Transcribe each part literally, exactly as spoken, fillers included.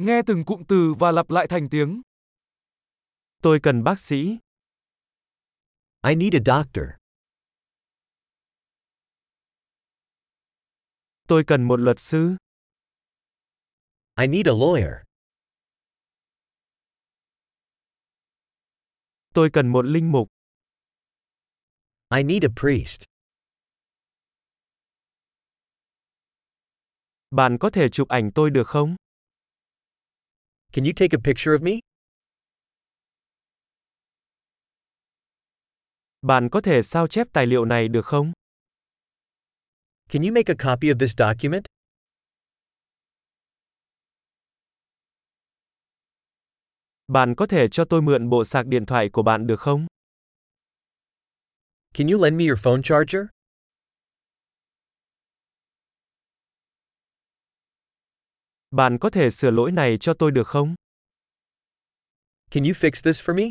Nghe từng cụm từ và lặp lại thành tiếng. Tôi cần bác sĩ. I need a doctor. Tôi cần một luật sư. I need a lawyer. Tôi cần một linh mục. I need a priest. Bạn có thể chụp ảnh tôi được không? Can you take a picture of me? Bạn có thể sao chép tài liệu này được không? Can you make a copy of this document? Bạn có thể cho tôi mượn bộ sạc điện thoại của bạn được không? Can you lend me your phone charger? Bạn có thể sửa lỗi này cho tôi được không? Can you fix this for me?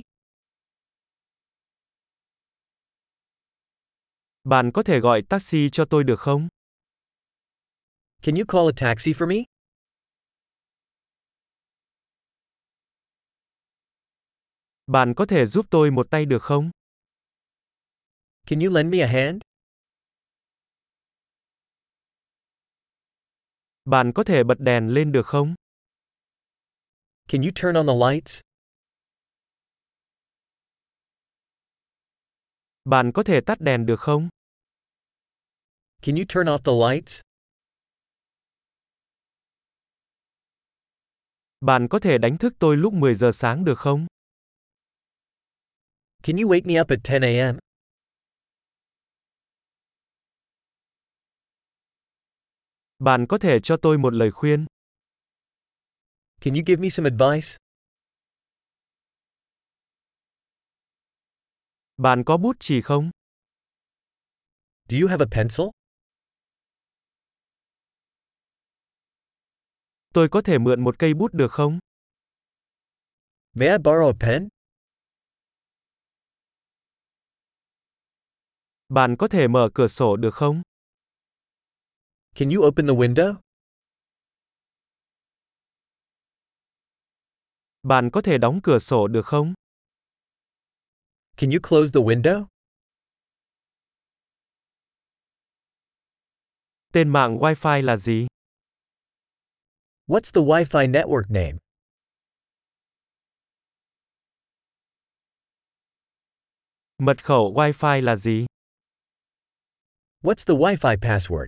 Bạn có thể gọi taxi cho tôi được không? Can you call a taxi for me? Bạn có thể giúp tôi một tay được không? Can you lend me a hand? Bạn có thể bật đèn lên được không? Can you turn on the lights? Bạn có thể tắt đèn được không? Can you turn off the lights? Bạn có thể đánh thức tôi lúc mười giờ sáng được không? Can you wake me up at ten a m? Bạn có thể cho tôi một lời khuyên. Can you give me some advice? Bạn có bút chì không? Do you have a pencil? Tôi có thể mượn một cây bút được không? May I borrow a pen? Bạn có thể mở cửa sổ được không? Can you open the window? Bạn có thể đóng cửa sổ được không? Can you close the window? Tên mạng Wi-Fi là gì? What's the Wi-Fi network name? Mật khẩu Wi-Fi là gì? What's the Wi-Fi password?